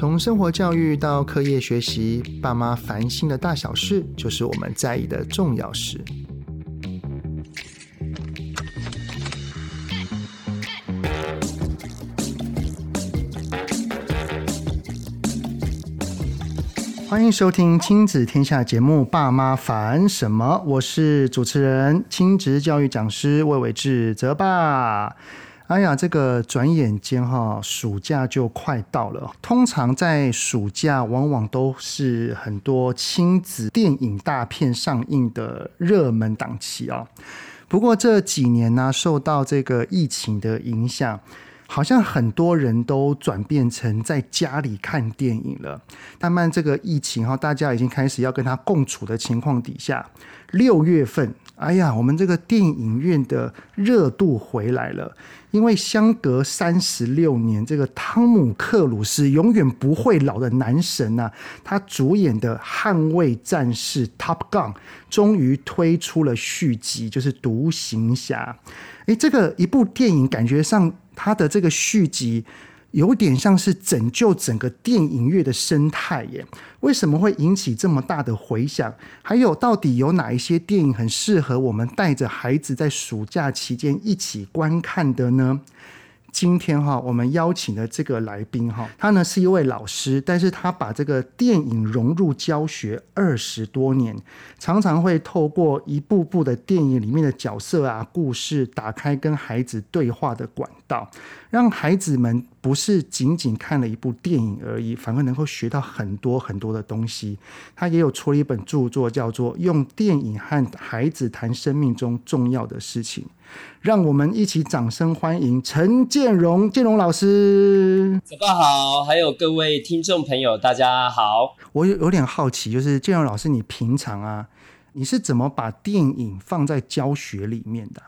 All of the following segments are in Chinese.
从生活教育到课业学习，爸妈烦心的大小事，就是我们在意的重要事。欢迎收听亲子天下节目《爸妈烦什么》，我是主持人亲职教育讲师魏瑋志泽爸。哎呀，这个转眼间暑假就快到了。通常在暑假往往都是很多亲子电影大片上映的热门档期哦。不过这几年呢，受到这个疫情的影响，好像很多人都转变成在家里看电影了。慢慢这个疫情大家已经开始要跟它共处的情况底下，六月份，哎呀，我们这个电影院的热度回来了。因为相隔36年，这个汤姆克鲁斯永远不会老的男神啊，他主演的捍卫战士 Top Gun 终于推出了续集，就是独行侠。这个一部电影感觉上他的这个续集有点像是拯救整个电影业的生态耶。为什么会引起这么大的回响？还有到底有哪一些电影很适合我们带着孩子在暑假期间一起观看的呢？今天我们邀请的这个来宾他呢是一位老师，但是他把这个电影融入教学20多年，常常会透过一部部的电影里面的角色啊、故事，打开跟孩子对话的管道，让孩子们不是仅仅看了一部电影而已，反而能够学到很多很多的东西。他也有出了一本著作，叫做《用电影和孩子谈生命中重要的事情》。让我们一起掌声欢迎陈建荣，建荣老师。早上好，还有各位听众朋友，大家好。我有点好奇，就是建荣老师，你平常啊，你是怎么把电影放在教学里面的？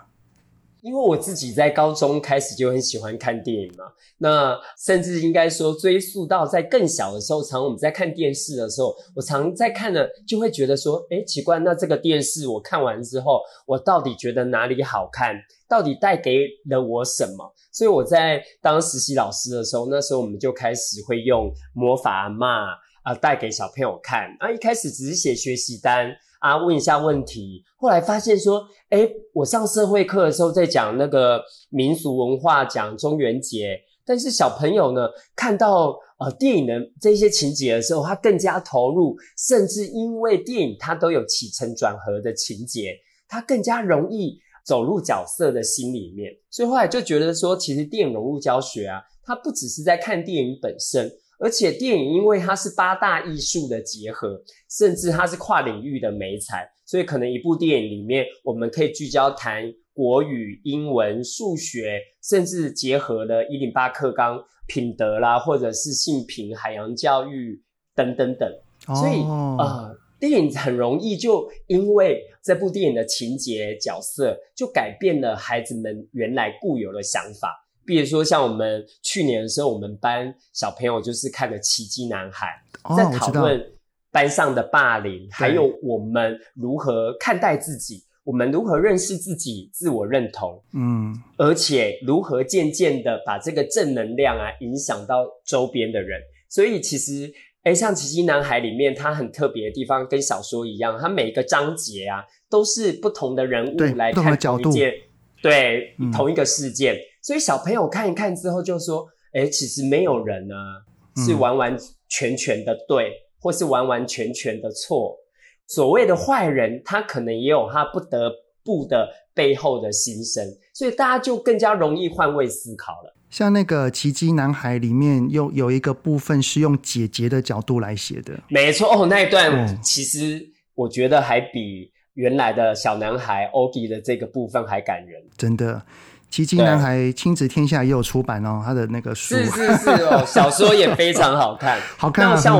因为我自己在高中开始就很喜欢看电影嘛，那甚至应该说追溯到在更小的时候，常我们在看电视的时候，我常在看了就会觉得说，奇怪，那这个电视我看完之后，我到底觉得哪里好看？到底带给了我什么？所以我在当实习老师的时候，那时候我们就开始会用魔法阿嬤带给小朋友看。一开始只是写学习单问一下问题，后来发现说，我上社会课的时候在讲那个民俗文化，讲中元节，但是小朋友呢，看到电影的这些情节的时候，他更加投入，甚至因为电影它都有起承转合的情节，他更加容易走入角色的心里面。所以后来就觉得说，其实电影融入教学啊，它不只是在看电影本身，而且电影因为它是8大艺术的结合，甚至它是跨领域的媒材，所以可能一部电影里面我们可以聚焦谈国语、英文、数学，甚至结合了108课纲品德啦，或者是性平、海洋教育等等等。所以电影很容易就因为这部电影的情节角色，就改变了孩子们原来固有的想法。比如说像我们去年的时候，我们班小朋友就是看了《奇迹男孩》，在讨论班上的霸凌，还有我们如何看待自己，我们如何认识自己、自我认同，而且如何渐渐的把这个正能量影响到周边的人。所以其实像《奇迹男孩》里面，它很特别的地方跟小说一样，它每一个章节都是不同的人物来看同一件，对，同一个事件。所以小朋友看一看之后就说，其实没有人是完完全全的对，或是完完全全的错。所谓的坏人，他可能也有他不得不的背后的心声，所以大家就更加容易换位思考了。像那个《奇迹男孩》里面有一个部分是用姐姐的角度来写的，没错那一段其实我觉得还比原来的小男孩 Ogie 的这个部分还感人，真的。奇迹男孩亲子天下也有出版他的那个书是小说也非常好看好看那像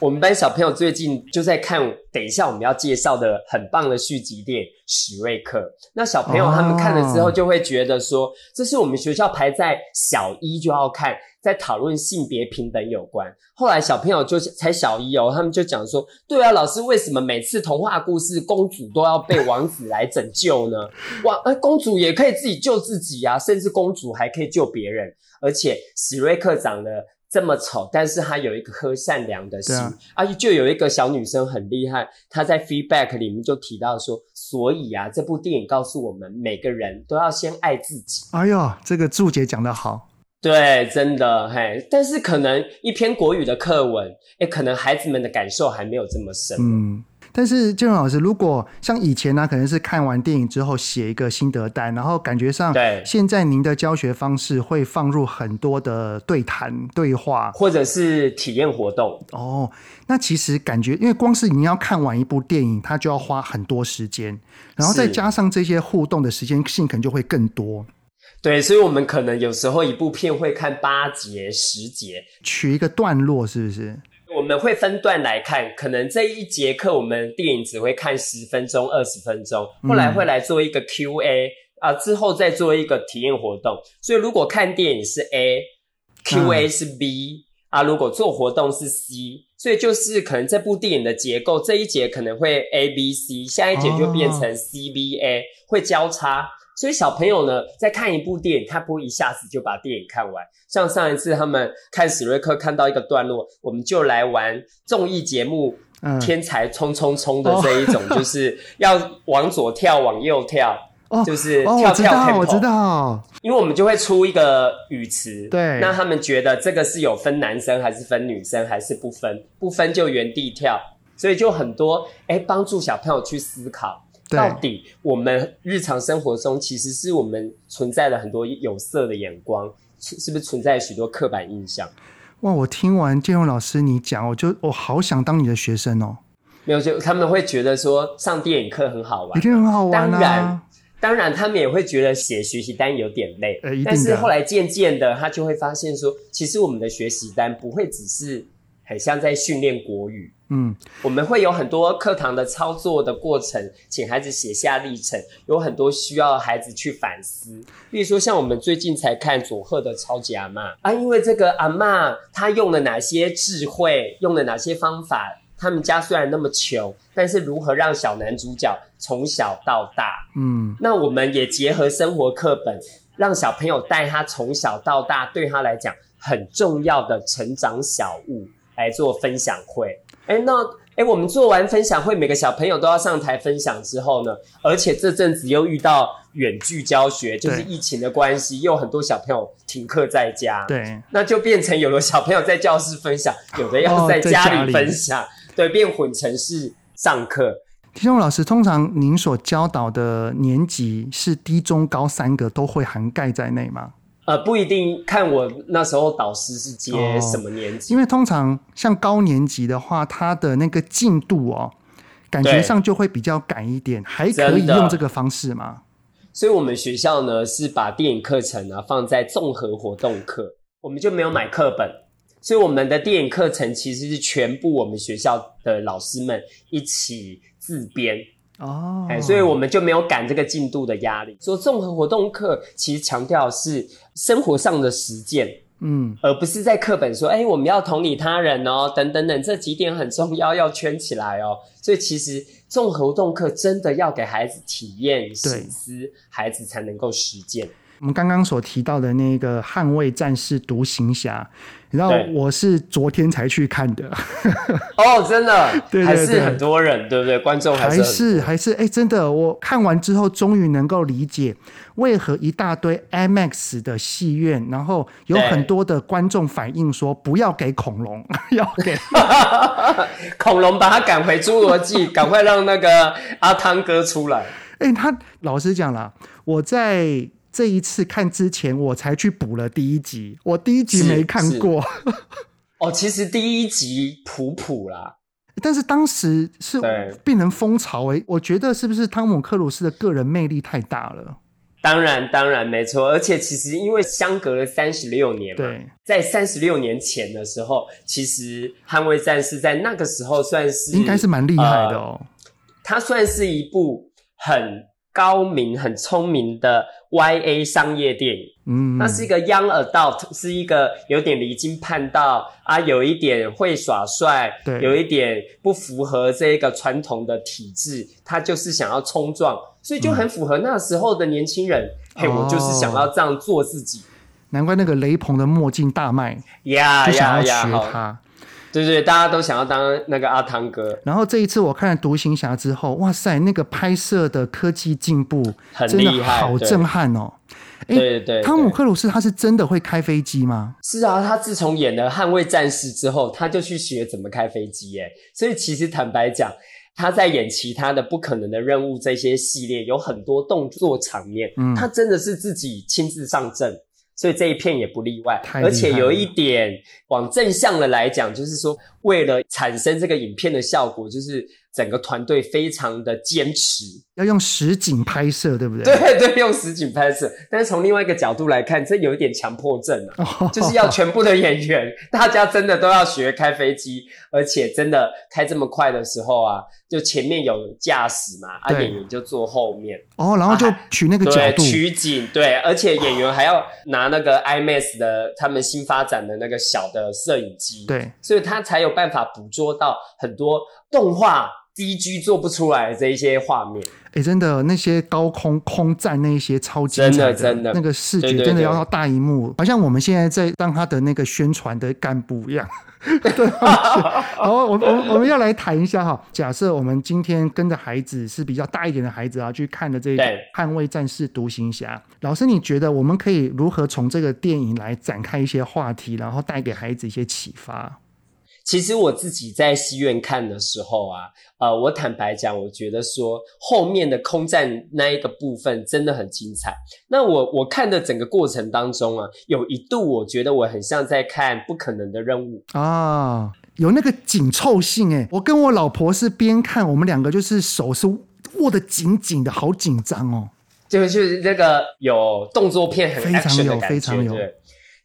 我们班小朋友最近就在看等一下我们要介绍的很棒的续集电影《史瑞克》。那小朋友他们看了之后就会觉得说，这是我们学校排在小一就要看，在讨论性别平等有关。后来小朋友就才小一他们就讲说，对啊，老师，为什么每次童话故事公主都要被王子来拯救呢？哇，公主也可以自己救自己啊，甚至公主还可以救别人。而且史瑞克长得这么丑，但是他有一颗善良的心，而且就有一个小女生很厉害，她在 feedback 里面就提到说，所以啊，这部电影告诉我们每个人都要先爱自己。哎呦，这个注解讲得好。对，真的嘿，但是可能一篇国语的课文，可能孩子们的感受还没有这么深。嗯，但是建荣老师，如果像以前呢，可能是看完电影之后写一个心得单，然后感觉上，对，现在您的教学方式会放入很多的对谈、对话，或者是体验活动。哦，那其实感觉，因为光是你要看完一部电影，它就要花很多时间，然后再加上这些互动的时间性，可能就会更多。对，所以我们可能有时候一部片会看8节、10节，取一个段落，是不是？我们会分段来看，可能这一节课我们电影只会看10分钟、20分钟，后来会来做一个 QA 啊，之后再做一个体验活动。所以如果看电影是 A，QA 是 B 啊，如果做活动是 C， 所以就是可能这部电影的结构，这一节可能会 ABC， 下一节就变成 CBA， 会交叉。所以小朋友呢，在看一部电影，他不会一下子就把电影看完。像上一次他们看史瑞克看到一个段落，我们就来玩综艺节目《天才冲冲冲》的这一种，就是要往左跳，往右跳。就是跳跳 tempo， 我知道，因为我们就会出一个语词，对，那他们觉得这个是有分男生还是分女生还是不分，不分就原地跳，所以就很多帮助小朋友去思考。到底我们日常生活中其实是我们存在了很多有色的眼光，是不是存在许多刻板印象？哇，我听完建荣老师你讲，我好想当你的学生哦。没有，就他们会觉得说上电影课很好玩，一定很好玩啊。当然他们也会觉得写学习单有点累，但是后来渐渐的他就会发现说，其实我们的学习单不会只是很像在训练国语。我们会有很多课堂的操作的过程，请孩子写下历程，有很多需要孩子去反思。比如说像我们最近才看佐贺的超级阿嬷啊，因为这个阿嬷她用了哪些智慧，用了哪些方法，他们家虽然那么穷，但是如何让小男主角从小到大。那我们也结合生活课本，让小朋友带他从小到大对他来讲很重要的成长小物来做分享会。我们做完分享会，每个小朋友都要上台分享之后呢，而且这阵子又遇到远距教学，就是疫情的关系，又很多小朋友停课在家，对，那就变成有的小朋友在教室分享，有的要在家里分享，对，变混成是上课。建荣老师，通常您所教导的年级是低、中、高三个都会涵盖在内吗？不一定，看我那时候导师是接什么年级。因为通常像高年级的话，他的那个进度感觉上就会比较赶一点，还可以用这个方式吗？所以我们学校呢是把电影课程放在综合活动课，我们就没有买课本，所以我们的电影课程其实是全部我们学校的老师们一起自编。所以我们就没有赶这个进度的压力。所以综合活动课其实强调是生活上的实践，而不是在课本说我们要同理他人等等等，这几点很重要，要圈起来所以其实综合活动课真的要给孩子体验省思，孩子才能够实践。我们刚刚所提到的那个捍卫战士独行侠，你知道我是昨天才去看的真的对对对，还是很多人对不对？观众还是真的，我看完之后终于能够理解为何一大堆 IMAX 的戏院，然后有很多的观众反映说不要给恐龙要给恐龙，把他赶回侏罗纪赶快让那个阿汤哥出来。他老实讲啦，我在这一次看之前我才去补了第一集，我第一集没看过其实第一集普普啦，但是当时是变成风潮我觉得是不是汤姆克鲁斯的个人魅力太大了？当然没错，而且其实因为相隔了36年嘛，对，在36年前的时候，其实捍卫战士在那个时候算是应该是蛮厉害的它算是一部很高明很聪明的 YA 商业电影。那是一个 young adult， 是一个有点离经叛道有一点会耍帅，有一点不符合这个传统的体制，他就是想要冲撞，所以就很符合那时候的年轻人我就是想要这样做自己。难怪那个雷朋的墨镜大卖，就想要学他。对对，大家都想要当那个阿汤哥。然后这一次我看了《独行侠》之后，哇塞，那个拍摄的科技进步很厉害，好震撼哦！对对，汤姆克鲁斯他是真的会开飞机吗？是啊，他自从演了《捍卫战士》之后，他就去学怎么开飞机耶。所以其实坦白讲，他在演其他的《不可能的任务》这些系列，有很多动作场面，他真的是自己亲自上阵。所以这一片也不例外，而且有一点往正向的来讲，就是说为了产生这个影片的效果，就是整个团队非常的坚持，要用实景拍摄，对不对？对对，用实景拍摄。但是从另外一个角度来看，这有一点强迫症啊，就是要全部的演员，大家真的都要学开飞机，而且真的开这么快的时候啊，就前面有驾驶嘛，啊演员就坐后面哦，然后就取那个角度，对，取景，对，而且演员还要拿那个 IMAX 的他们新发展的那个小的摄影机，对，所以他才有办法捕捉到很多动画。DG 做不出来的这一些画面，欸，真的那些高空空战那些超精彩的，真的那个视觉真的要到大荧幕，对对对，好像我们现在在当他的那个宣传的干部一样。对，好，我们要来谈一下哈。假设我们今天跟着孩子是比较大一点的孩子啊，去看的这个《捍卫战士》《独行侠》，老师你觉得我们可以如何从这个电影来展开一些话题，然后带给孩子一些启发？其实我自己在戏院看的时候啊，我坦白讲，我觉得说后面的空战那一个部分真的很精彩。那我看的整个过程当中啊，有一度我觉得我很像在看《不可能的任务》啊，有那个紧凑性欸。我跟我老婆是边看，我们两个就是手是握得紧紧的，好紧张哦。就是那个有动作片很 action 的感觉，非常有。对，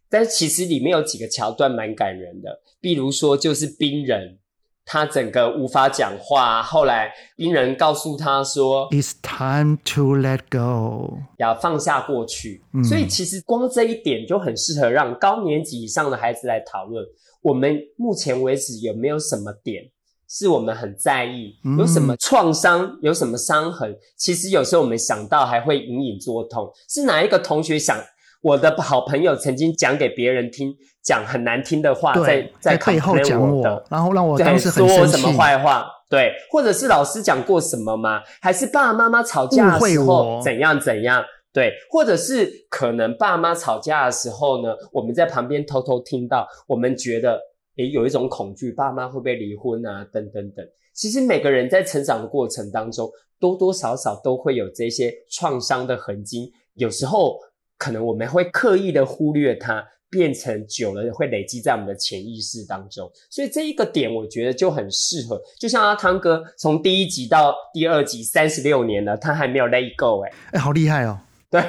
但其实里面有几个桥段蛮感人的，比如说就是冰人他整个无法讲话，后来冰人告诉他说 It's time to let go， 要放下过去，所以其实光这一点就很适合让高年级以上的孩子来讨论，我们目前为止有没有什么点是我们很在意，有什么创伤，有什么伤痕，其实有时候我们想到还会隐隐作痛，是哪一个同学想我的好朋友曾经讲给别人听，讲很难听的话，在背后讲我，然后让我当时很生气，说我什么坏话，对，或者是老师讲过什么吗？还是爸爸妈妈吵架的时候怎样怎样？对，或者是可能爸妈吵架的时候呢，我们在旁边偷偷听到，我们觉得诶有一种恐惧，爸妈会不会离婚啊？等等等。其实每个人在成长的过程当中，多多少少都会有这些创伤的痕迹，有时候。可能我们会刻意的忽略它，变成久了会累积在我们的潜意识当中，所以这一个点我觉得就很适合，就像阿汤哥从第一集到第二集36年了，他还没有 let go， 好厉害哦。对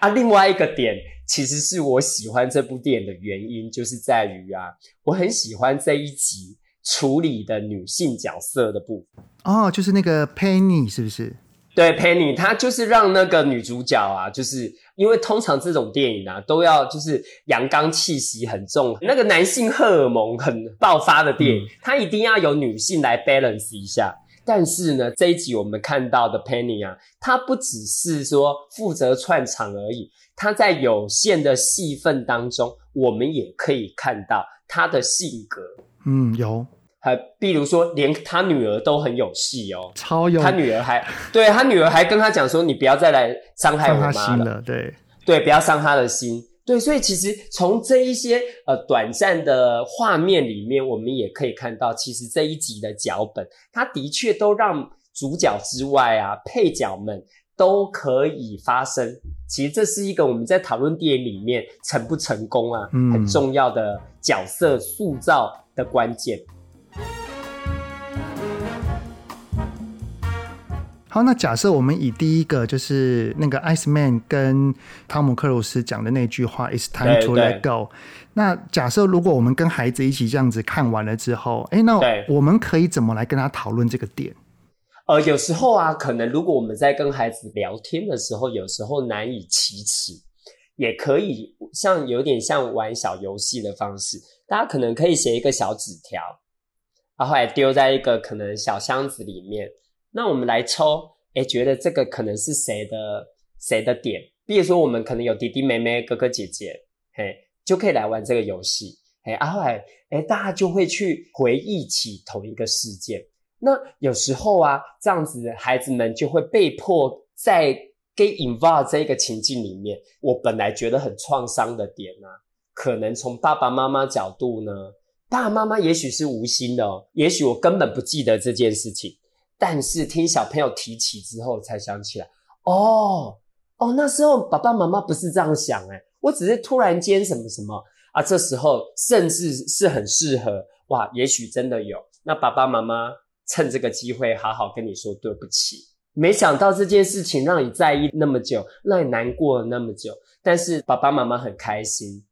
啊，另外一个点其实是我喜欢这部电影的原因，就是在于啊，我很喜欢这一集处理的女性角色的部分哦，就是那个 Penny 是不是？对， Penny 她就是让那个女主角啊，就是因为通常这种电影啊都要就是阳刚气息很重，那个男性荷尔蒙很爆发的电影，它一定要有女性来 balance 一下。但是呢，这一集我们看到的 Penny 啊，她不只是说负责串场而已，她在有限的戏份当中，我们也可以看到她的性格。有。比如说连他女儿都很有戏哦，超有，他女儿还对，他女儿还跟他讲说你不要再来伤害我妈了，对对，不要伤他的心，对，所以其实从这一些短暂的画面里面，我们也可以看到其实这一集的脚本他的确都让主角之外啊，配角们都可以发生，其实这是一个我们在讨论电影里面成不成功啊，很重要的角色塑造的关键。好，那假设我们以第一个就是那个 Iceman 跟汤姆克鲁斯讲的那句话 It's time to let go， 那假设如果我们跟孩子一起这样子看完了之后，那我们可以怎么来跟他讨论这个点？有时候啊，可能如果我们在跟孩子聊天的时候，有时候难以启齿，也可以像有点像玩小游戏的方式，大家可能可以写一个小纸条，然后来丢在一个可能小箱子里面，那我们来抽，觉得这个可能是谁的点，比如说我们可能有弟弟妹妹哥哥姐姐，嘿，就可以来玩这个游戏，嘿啊，后来大家就会去回忆起同一个事件。那有时候啊，这样子孩子们就会被迫在get involved 这一个情境里面，我本来觉得很创伤的点啊，可能从爸爸妈妈角度呢，爸爸妈妈也许是无心的哦，也许我根本不记得这件事情，但是听小朋友提起之后才想起来，哦，那时候爸爸妈妈不是这样想诶，我只是突然间什么什么啊，这时候甚至是很适合，哇，也许真的有，那爸爸妈妈趁这个机会好好跟你说对不起。没想到这件事情让你在意那么久，让你难过了那么久，但是爸爸妈妈很开心，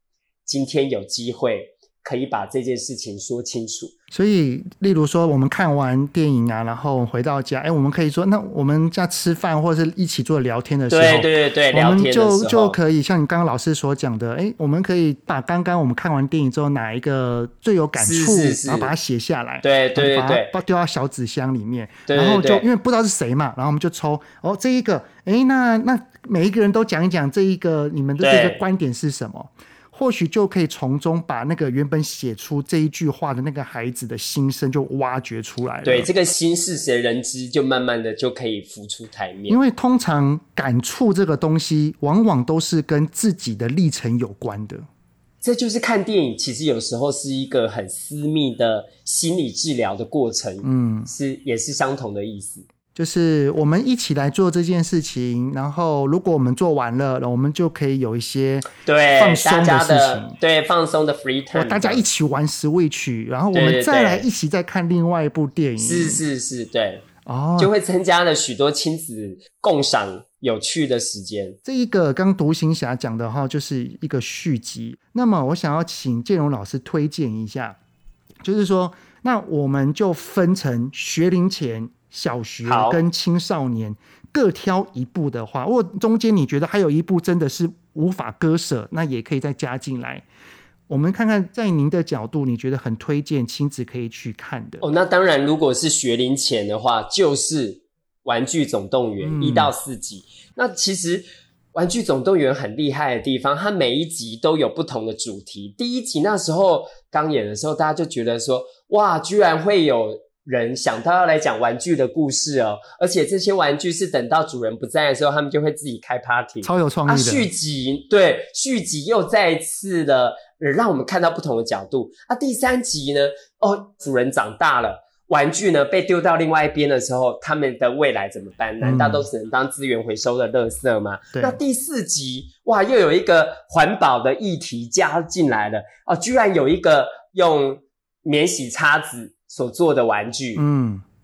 今天有机会可以把这件事情说清楚。所以例如说我们看完电影啊，然后回到家，我们可以说那我们在吃饭或者是一起做聊天的时候，对，聊天的时候我们就可以像你刚刚老师所讲的，我们可以把刚刚我们看完电影之后哪一个最有感触，是然后把它写下来，对，把它丢到小纸箱里面，然后就因为不知道是谁嘛，然后我们就抽这一个，那每一个人都讲一讲这一个你们的这个观点是什么，或许就可以从中把那个原本写出这一句话的那个孩子的心声就挖掘出来了。对，这个心是谁人知，就慢慢的就可以浮出台面。因为通常感触这个东西，往往都是跟自己的历程有关的。这就是看电影，其实有时候是一个很私密的心理治疗的过程，也是相同的意思。就是我们一起来做这件事情，然后如果我们做完了，我们就可以有一些放松的事情，对，放松的 free time， 大家一起玩 Switch， 然后我们再来一起再看另外一部电影，是，对，就会增加了许多亲子共赏有趣的时间。这一个刚独行侠讲的话就是一个续集，那么我想要请建荣老师推荐一下，就是说那我们就分成学龄前、小学跟青少年各挑一部的话，如果中间你觉得还有一部真的是无法割舍，那也可以再加进来。我们看看在您的角度你觉得很推荐亲子可以去看的。那当然如果是学龄前的话，就是玩具总动员1到4集。那其实玩具总动员很厉害的地方，它每一集都有不同的主题。第一集那时候刚演的时候，大家就觉得说，哇，居然会有人想到要来讲玩具的故事哦，而且这些玩具是等到主人不在的时候，他们就会自己开 party， 超有创意的。续集又再一次的让我们看到不同的角度。第三集呢，主人长大了，玩具呢被丢到另外一边的时候，他们的未来怎么办？难道都只能当资源回收的垃圾吗？那第四集，哇，又有一个环保的议题加进来了，居然有一个用免洗叉子所做的玩具，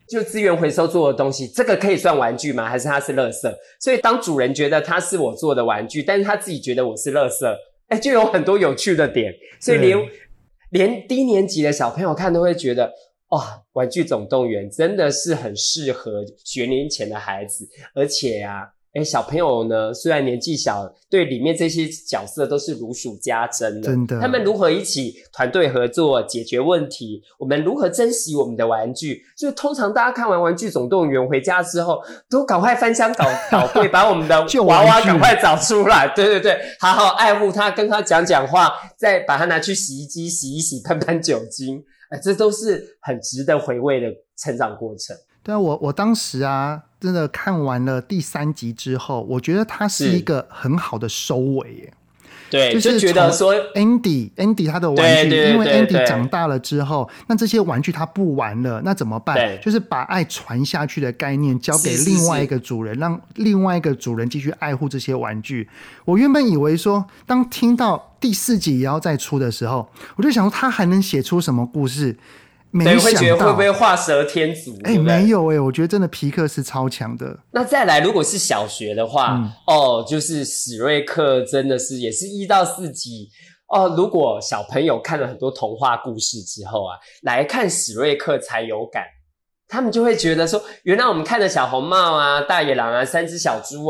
就资源回收做的东西，这个可以算玩具吗？还是它是垃圾？所以当主人觉得它是我做的玩具，但是他自己觉得我是垃圾，就有很多有趣的点。所以连低年级的小朋友看都会觉得，玩具总动员真的是很适合学龄前的孩子，而且小朋友呢虽然年纪小，对里面这些角色都是如数家珍的，真的。他们如何一起团队合作解决问题，我们如何珍惜我们的玩具，所以通常大家看完玩具总动员回家之后都赶快翻箱倒柜把我们的娃娃赶快找出来，对，好好爱护他，跟他讲讲话，再把它拿去洗衣机洗一洗，喷喷酒精，这都是很值得回味的成长过程。对啊，我当时真的看完了第三集之后，我觉得它是一个很好的收尾耶。对，就是觉得说 Andy 他的玩具，因为 Andy 长大了之后，那这些玩具他不玩了，那怎么办？就是把爱传下去的概念交给另外一个主人，让另外一个主人继续爱护这些玩具。我原本以为说，当听到第四集也要再出的时候，我就想说他还能写出什么故事？没想到，会觉得会不会画蛇添足？没有我觉得真的皮克是超强的。那再来，如果是小学的话，就是史瑞克真的是也是1到4集如果小朋友看了很多童话故事之后来看史瑞克才有感，他们就会觉得说，原来我们看的小红帽大野狼三只小猪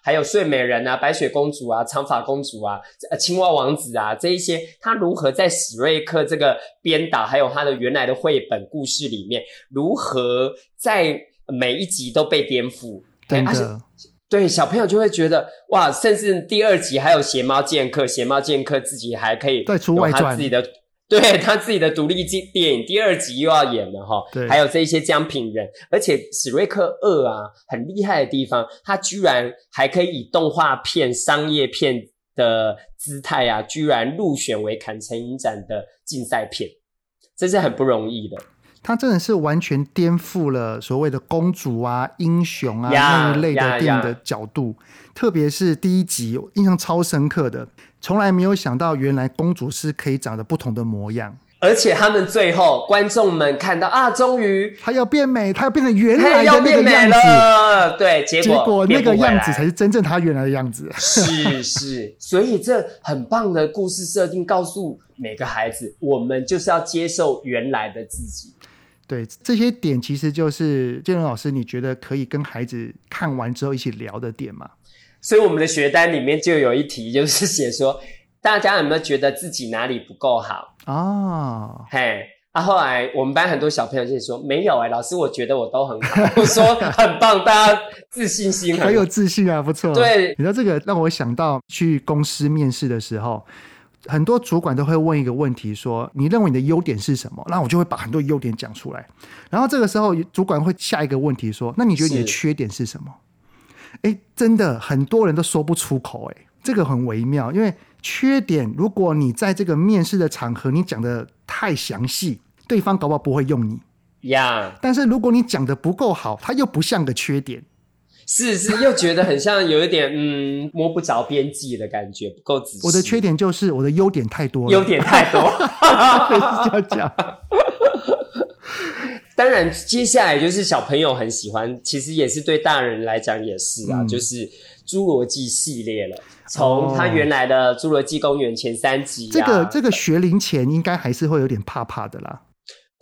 还有睡美人白雪公主长发公主青蛙王子这一些，他如何在史瑞克这个编导还有他的原来的绘本故事里面，如何在每一集都被颠覆。对，小朋友就会觉得哇，甚至第二集还有邪猫剑客，邪猫剑客自己还可以再出外传，对，他自己的独立电影第二集又要演了齁。对，还有这些姜品人，而且史瑞克2啊很厉害的地方，他居然还可以以动画片商业片的姿态啊，居然入选为坎城影展的竞赛片，这是很不容易的。他真的是完全颠覆了所谓的公主啊英雄啊那一类的电影的角度，特别是第一集我印象超深刻的，从来没有想到原来公主是可以长得不同的模样，而且他们最后观众们看到啊，终于她要变美，她要变成原来的那个样子，对，结果那个样子才是真正她原来的样子，是是，所以这很棒的故事设定告诉每个孩子，我们就是要接受原来的自己。对，这些点其实就是建伦老师你觉得可以跟孩子看完之后一起聊的点吗？所以我们的学单里面就有一题就是写说，大家有没有觉得自己哪里不够好哦，嘿啊，后来我们班很多小朋友就说没有，老师我觉得我都很好我说很棒，大家自信心很有自信啊，不错。对，你知道这个让我想到去公司面试的时候，很多主管都会问一个问题说，你认为你的优点是什么，那我就会把很多优点讲出来，然后这个时候主管会下一个问题说，那你觉得你的缺点是什么？欸，真的很多人都说不出口，欸，这个很微妙，因为缺点如果你在这个面试的场合你讲的太详细，对方搞不好不会用你，yeah. 但是如果你讲的不够好，它又不像个缺点，是是，又觉得很像有一点摸不着边际的感觉，不够仔细。我的缺点就是我的优点太多了，优点太多这样讲当然接下来就是小朋友很喜欢，其实也是对大人来讲也是啊，就是侏罗纪系列了，从他原来的侏罗纪公园前3集啊，这个学龄前应该还是会有点怕怕的啦。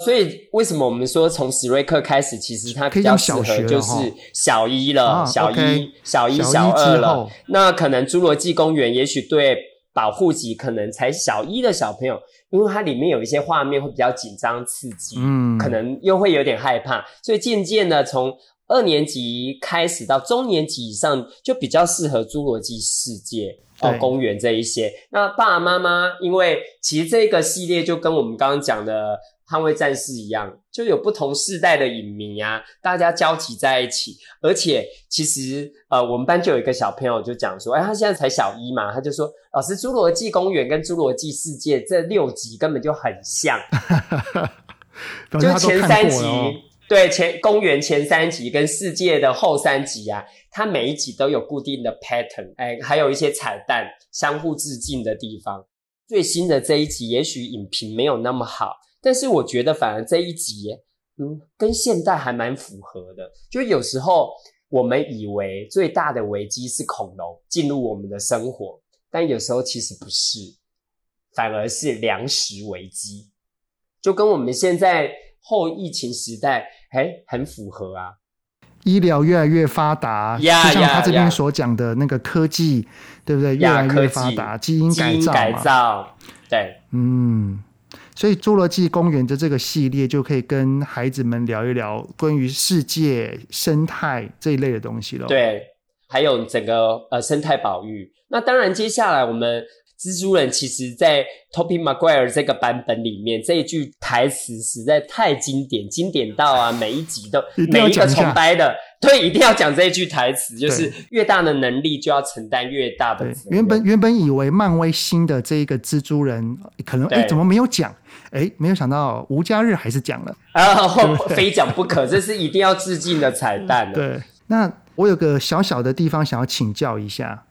所以为什么我们说从史瑞克开始，其实他比较适合就是小一了，小一小二了。那可能侏罗纪公园也许对保护级可能才小一的小朋友，因为它里面有一些画面会比较紧张刺激，可能又会有点害怕，所以渐渐的从2年级开始到中年级以上就比较适合侏罗纪世界公园这一些。那爸爸妈妈因为其实这个系列就跟我们刚刚讲的捍卫战士一样，就有不同世代的影迷啊，大家交集在一起。而且其实我们班就有一个小朋友就讲说，他现在才小一嘛，他就说老师侏罗纪公园跟侏罗纪世界这6集根本就很像就前3集、哦，对，公园前3集跟世界的后3集啊，它每一集都有固定的 pattern， 还有一些彩蛋相互致敬的地方。最新的这一集也许影评没有那么好，但是我觉得反而这一集跟现代还蛮符合的。就有时候我们以为最大的危机是恐龙进入我们的生活，但有时候其实不是，反而是粮食危机，就跟我们现在后疫情时代很符合啊。医疗越来越发达，就像他这边所讲的那个科技，对不对？越来越发达，基因改造，对，所以侏罗纪公园的这个系列就可以跟孩子们聊一聊关于世界生态这一类的东西了。对，还有整个生态保育。那当然接下来我们蜘蛛人其实在 Toby Maguire 这个版本里面，这一句台词实在太经典到啊，每一集都每一个崇拜的，对，一定要讲这一句台词，就是越大的能力就要承担越大的责任。原本以为漫威新的这一个蜘蛛人可能怎么没有讲，没有想到无家日还是讲了啊，非讲不可，这是一定要致敬的彩蛋。对，那我有个小小的地方想要请教一下，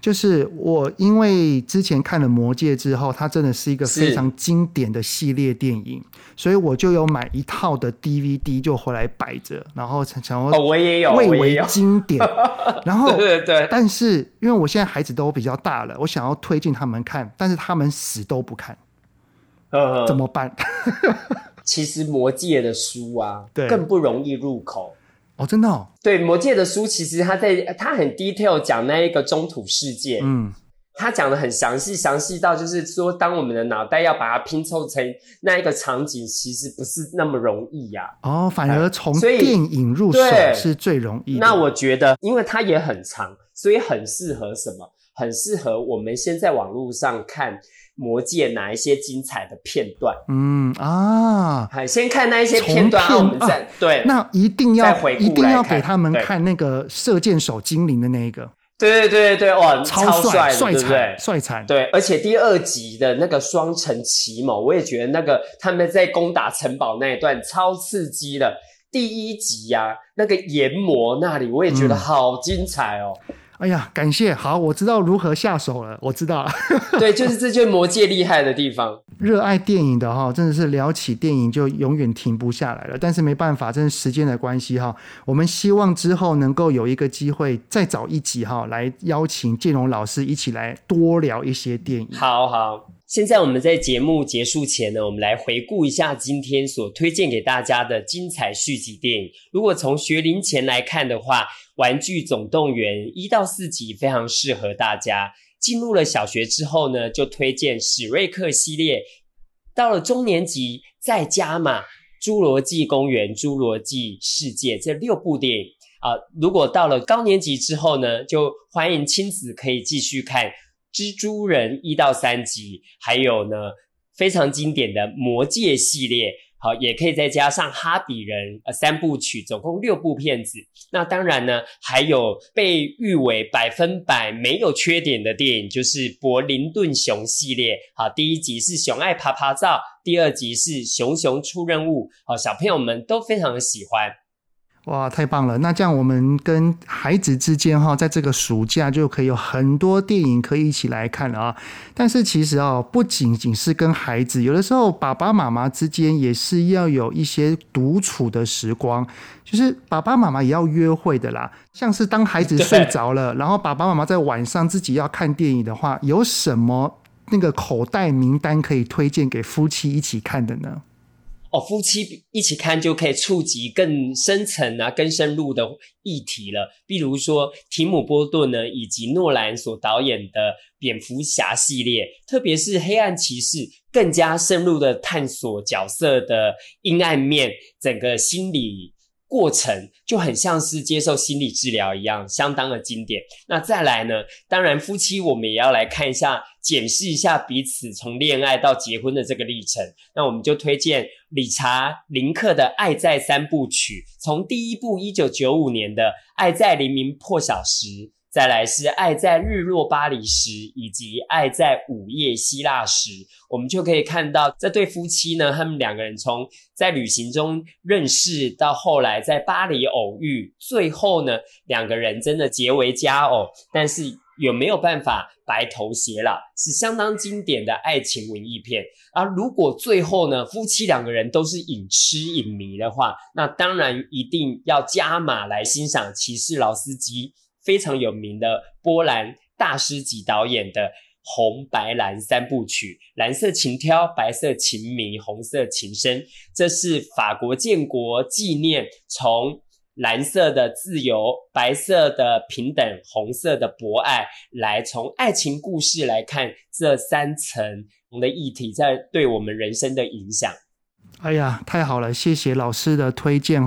就是我因为之前看了《魔戒》之后，它真的是一个非常经典的系列电影，所以我就有买一套的 DVD 就回来摆着，然后想要蔚为经典。然后对对对，但是因为我现在孩子都比较大了，我想要推荐他们看，但是他们死都不看，怎么办？其实《魔戒》的书啊，更不容易入口。哦，真的哦？对，《魔戒》的书其实他很 detail 讲那一个中土世界，他讲的很详细，详细到就是说，当我们的脑袋要把它拼凑成那一个场景，其实不是那么容易呀、啊。哦，反而从电影入手是最容易的。那我觉得，因为它也很长，所以很适合什么？很适合我们先在网络上看魔戒哪一些精彩的片段。嗯啊，先看那一些片段，我们再对，那一定要回顾来看，一定要给他们看那个射箭手精灵的那一个。对对对对，哇，超帅，对不对？帅惨，对，而且第二集的那个双城奇谋，我也觉得那个他们在攻打城堡那一段超刺激的。第一集啊，那个研磨那里，我也觉得好精彩哦。嗯，哎呀，感谢，好，我知道如何下手了，我知道了。对，就是这就是魔戒厉害的地方。热爱电影的真的是聊起电影就永远停不下来了，但是没办法，真是时间的关系我们希望之后能够有一个机会再找一集来邀请建荣老师一起来多聊一些电影。好好，现在我们在节目结束前呢，我们来回顾一下今天所推荐给大家的精彩续集电影。如果从学龄前来看的话，《玩具总动员》1到4集非常适合大家。进入了小学之后呢，就推荐史瑞克系列。到了中年级再加码《侏罗纪公园》《侏罗纪世界》这6部电影。如果到了高年级之后呢，就欢迎亲子可以继续看蜘蛛人1到3集，还有呢非常经典的魔戒系列，好，也可以再加上哈比人3部曲，总共6部片子。那当然呢，还有被誉为100%没有缺点的电影，就是柏林顿熊系列。好，第一集是熊爱爬爬照，第二集是熊熊出任务，好，小朋友们都非常的喜欢。哇，太棒了！那这样我们跟孩子之间在这个暑假就可以有很多电影可以一起来看了。但是其实不仅仅是跟孩子，有的时候爸爸妈妈之间也是要有一些独处的时光，就是爸爸妈妈也要约会的啦。像是当孩子睡着了，然后爸爸妈妈在晚上自己要看电影的话，有什么那个口袋名单可以推荐给夫妻一起看的呢？夫妻一起看就可以触及更深层更深入的议题了。比如说提姆波顿呢，以及诺兰所导演的蝙蝠侠系列，特别是黑暗骑士，更加深入的探索角色的阴暗面，整个心理过程就很像是接受心理治疗一样，相当的经典。那再来呢，当然夫妻我们也要来看一下，检视一下彼此从恋爱到结婚的这个历程。那我们就推荐理查·林克的《爱在3部曲》，从第一部1995年的《爱在黎明破晓时》，再来是《爱在日落巴黎时》，以及《爱在午夜希腊时》。我们就可以看到这对夫妻呢，他们2个人从在旅行中认识到后来在巴黎偶遇，最后呢2个人真的结为佳偶，但是有没有办法白头偕老，是相当经典的爱情文艺片。而如果最后呢夫妻2个人都是影痴影迷的话，那当然一定要加码来欣赏骑士劳斯基非常有名的波兰大师级导演的红白蓝3部曲，蓝色情挑，白色情迷，红色情深。这是法国建国纪念，从蓝色的自由，白色的平等，红色的博爱，来从爱情故事来看这3层的议题在对我们人生的影响。哎呀，太好了，谢谢老师的推荐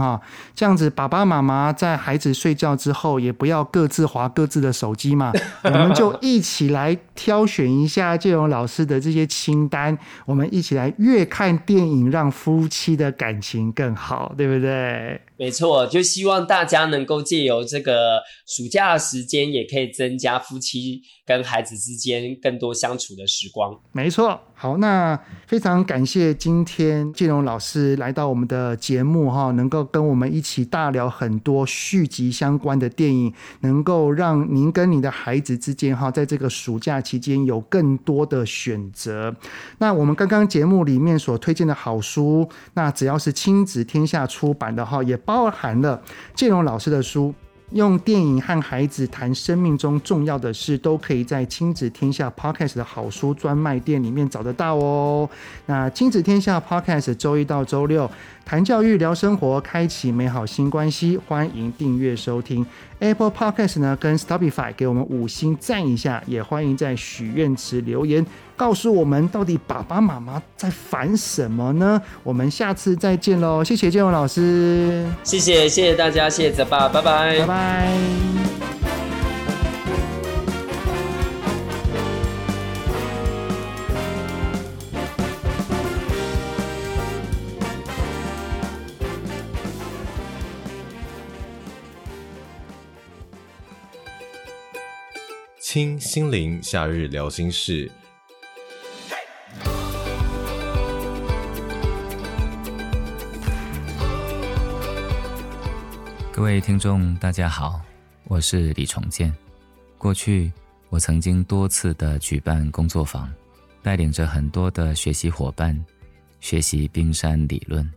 这样子爸爸妈妈在孩子睡觉之后也不要各自滑各自的手机嘛，我们就一起来挑选一下建荣老师的这些清单，我们一起来越看电影让夫妻的感情更好，对不对？没错，就希望大家能够借由这个暑假的时间也可以增加夫妻跟孩子之间更多相处的时光。没错，好，那非常感谢今天建荣老师来到我们的节目能够跟我们一起大聊很多续集相关的电影，能够让您跟你的孩子之间在这个暑假期间有更多的选择。那我们刚刚节目里面所推荐的好书，那只要是亲子天下出版的也包含了建荣老师的书。用电影和孩子谈生命中重要的事，都可以在亲子天下 Podcast 的好书专卖店里面找得到哦。那亲子天下 Podcast 周一到周六谈教育、聊生活，开启美好新关系，欢迎订阅收听。 Apple Podcast 呢跟 Spotify 给我们5星赞一下，也欢迎在许愿池留言告诉我们到底爸爸妈妈在烦什么呢？我们下次再见喽！谢谢建文老师，谢谢大家，谢谢泽爸，拜拜，拜拜。清心灵夏日聊心事，各位听众大家好，我是李重建。过去我曾经多次的举办工作坊，带领着很多的学习伙伴学习冰山理论。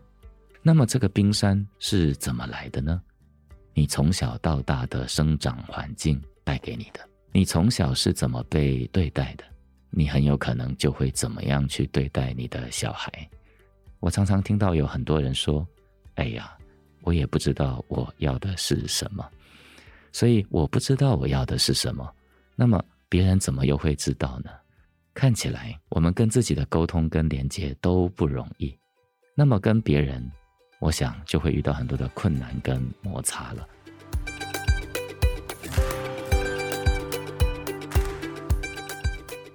那么这个冰山是怎么来的呢？你从小到大的生长环境带给你的，你从小是怎么被对待的，你很有可能就会怎么样去对待你的小孩。我常常听到有很多人说，哎呀，我也不知道我要的是什么，所以我不知道我要的是什么，那么别人怎么又会知道呢？看起来我们跟自己的沟通跟连接都不容易，那么跟别人，我想就会遇到很多的困难跟摩擦了。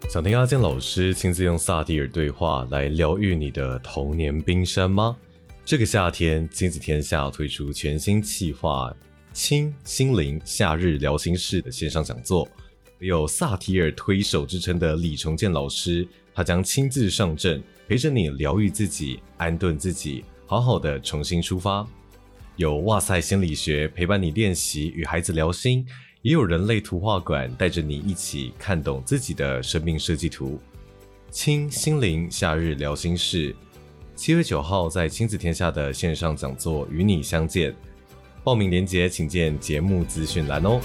想听阿健老师亲自用萨提尔对话来疗愈你的童年冰山吗？这个夏天，亲子天下推出全新企划清心灵夏日聊心事的线上讲座。有萨提尔推手之称的李重建老师，他将亲自上阵，陪着你疗愈自己，安顿自己，好好的重新出发。有哇塞心理学陪伴你练习与孩子聊心，也有人类图画馆带着你一起看懂自己的生命设计图。清心灵夏日聊心事，7月9号在亲子天下的线上讲座与你相见。报名连结请见节目资讯栏哦。